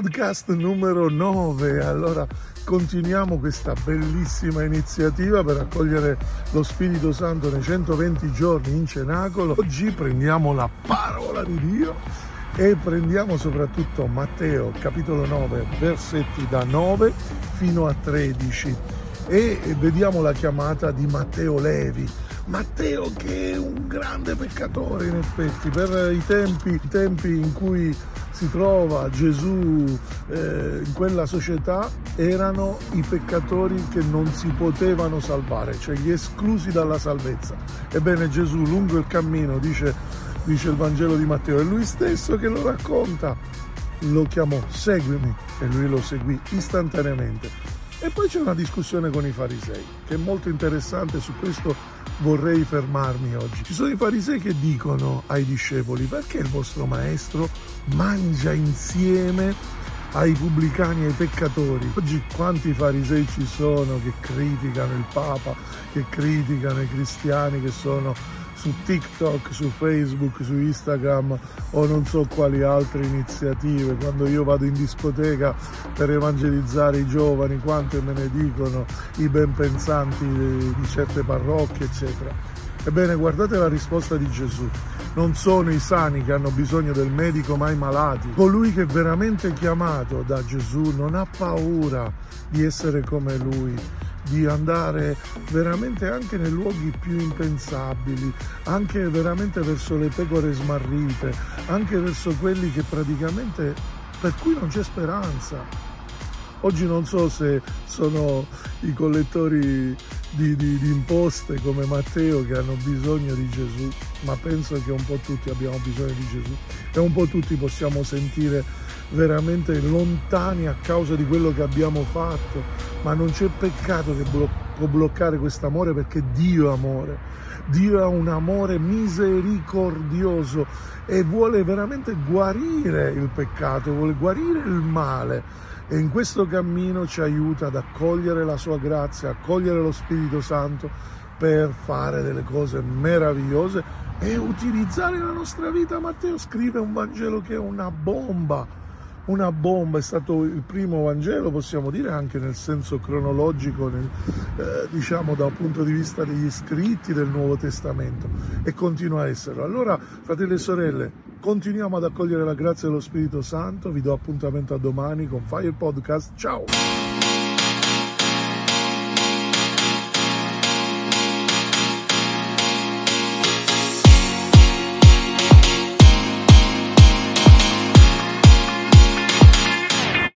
FirePodcast numero 9. Allora continuiamo questa bellissima iniziativa per accogliere lo Spirito Santo nei 120 giorni in Cenacolo. Oggi prendiamo la parola di Dio e prendiamo soprattutto Matteo capitolo 9, versetti da 9 fino a 13, e vediamo la chiamata di Matteo Levi. Matteo, che è un grande peccatore in effetti, per i tempi in cui si trova Gesù in quella società, erano i peccatori che non si potevano salvare, cioè gli esclusi dalla salvezza. Ebbene, Gesù lungo il cammino, dice il Vangelo di Matteo, è lui stesso che lo racconta, lo chiamò seguimi, e lui lo seguì istantaneamente. E poi c'è una discussione con i farisei che è molto interessante, su questo vorrei fermarmi oggi. Ci sono i farisei che dicono ai discepoli: perché il vostro maestro mangia insieme ai pubblicani e ai peccatori? Oggi quanti farisei ci sono che criticano il Papa, che criticano i cristiani, che sono su TikTok, su Facebook, su Instagram o non so quali altre iniziative. Quando io vado in discoteca per evangelizzare i giovani, quante me ne dicono i benpensanti di certe parrocchie, eccetera. Ebbene, guardate la risposta di Gesù: non sono i sani che hanno bisogno del medico, ma i malati. Colui che è veramente chiamato da Gesù non ha paura di essere come lui, di andare veramente anche nei luoghi più impensabili, anche veramente verso le pecore smarrite, anche verso quelli che praticamente per cui non c'è speranza. Oggi non so se sono i collettori di imposte come Matteo che hanno bisogno di Gesù, ma penso che un po' tutti abbiamo bisogno di Gesù e un po' tutti possiamo sentire veramente lontani a causa di quello che abbiamo fatto, ma non c'è peccato che può bloccare quest'amore, perché Dio è amore. Dio ha un amore misericordioso e vuole veramente guarire il peccato, vuole guarire il male, e in questo cammino ci aiuta ad accogliere la sua grazia, accogliere lo Spirito Santo per fare delle cose meravigliose e utilizzare la nostra vita. Matteo scrive un Vangelo che è una bomba, è stato il primo Vangelo, possiamo dire, anche nel senso cronologico, diciamo dal punto di vista degli scritti del Nuovo Testamento, e continua a esserlo. Allora, fratelli e sorelle, continuiamo ad accogliere la grazia dello Spirito Santo. Vi do appuntamento a domani con Fire Podcast. Ciao!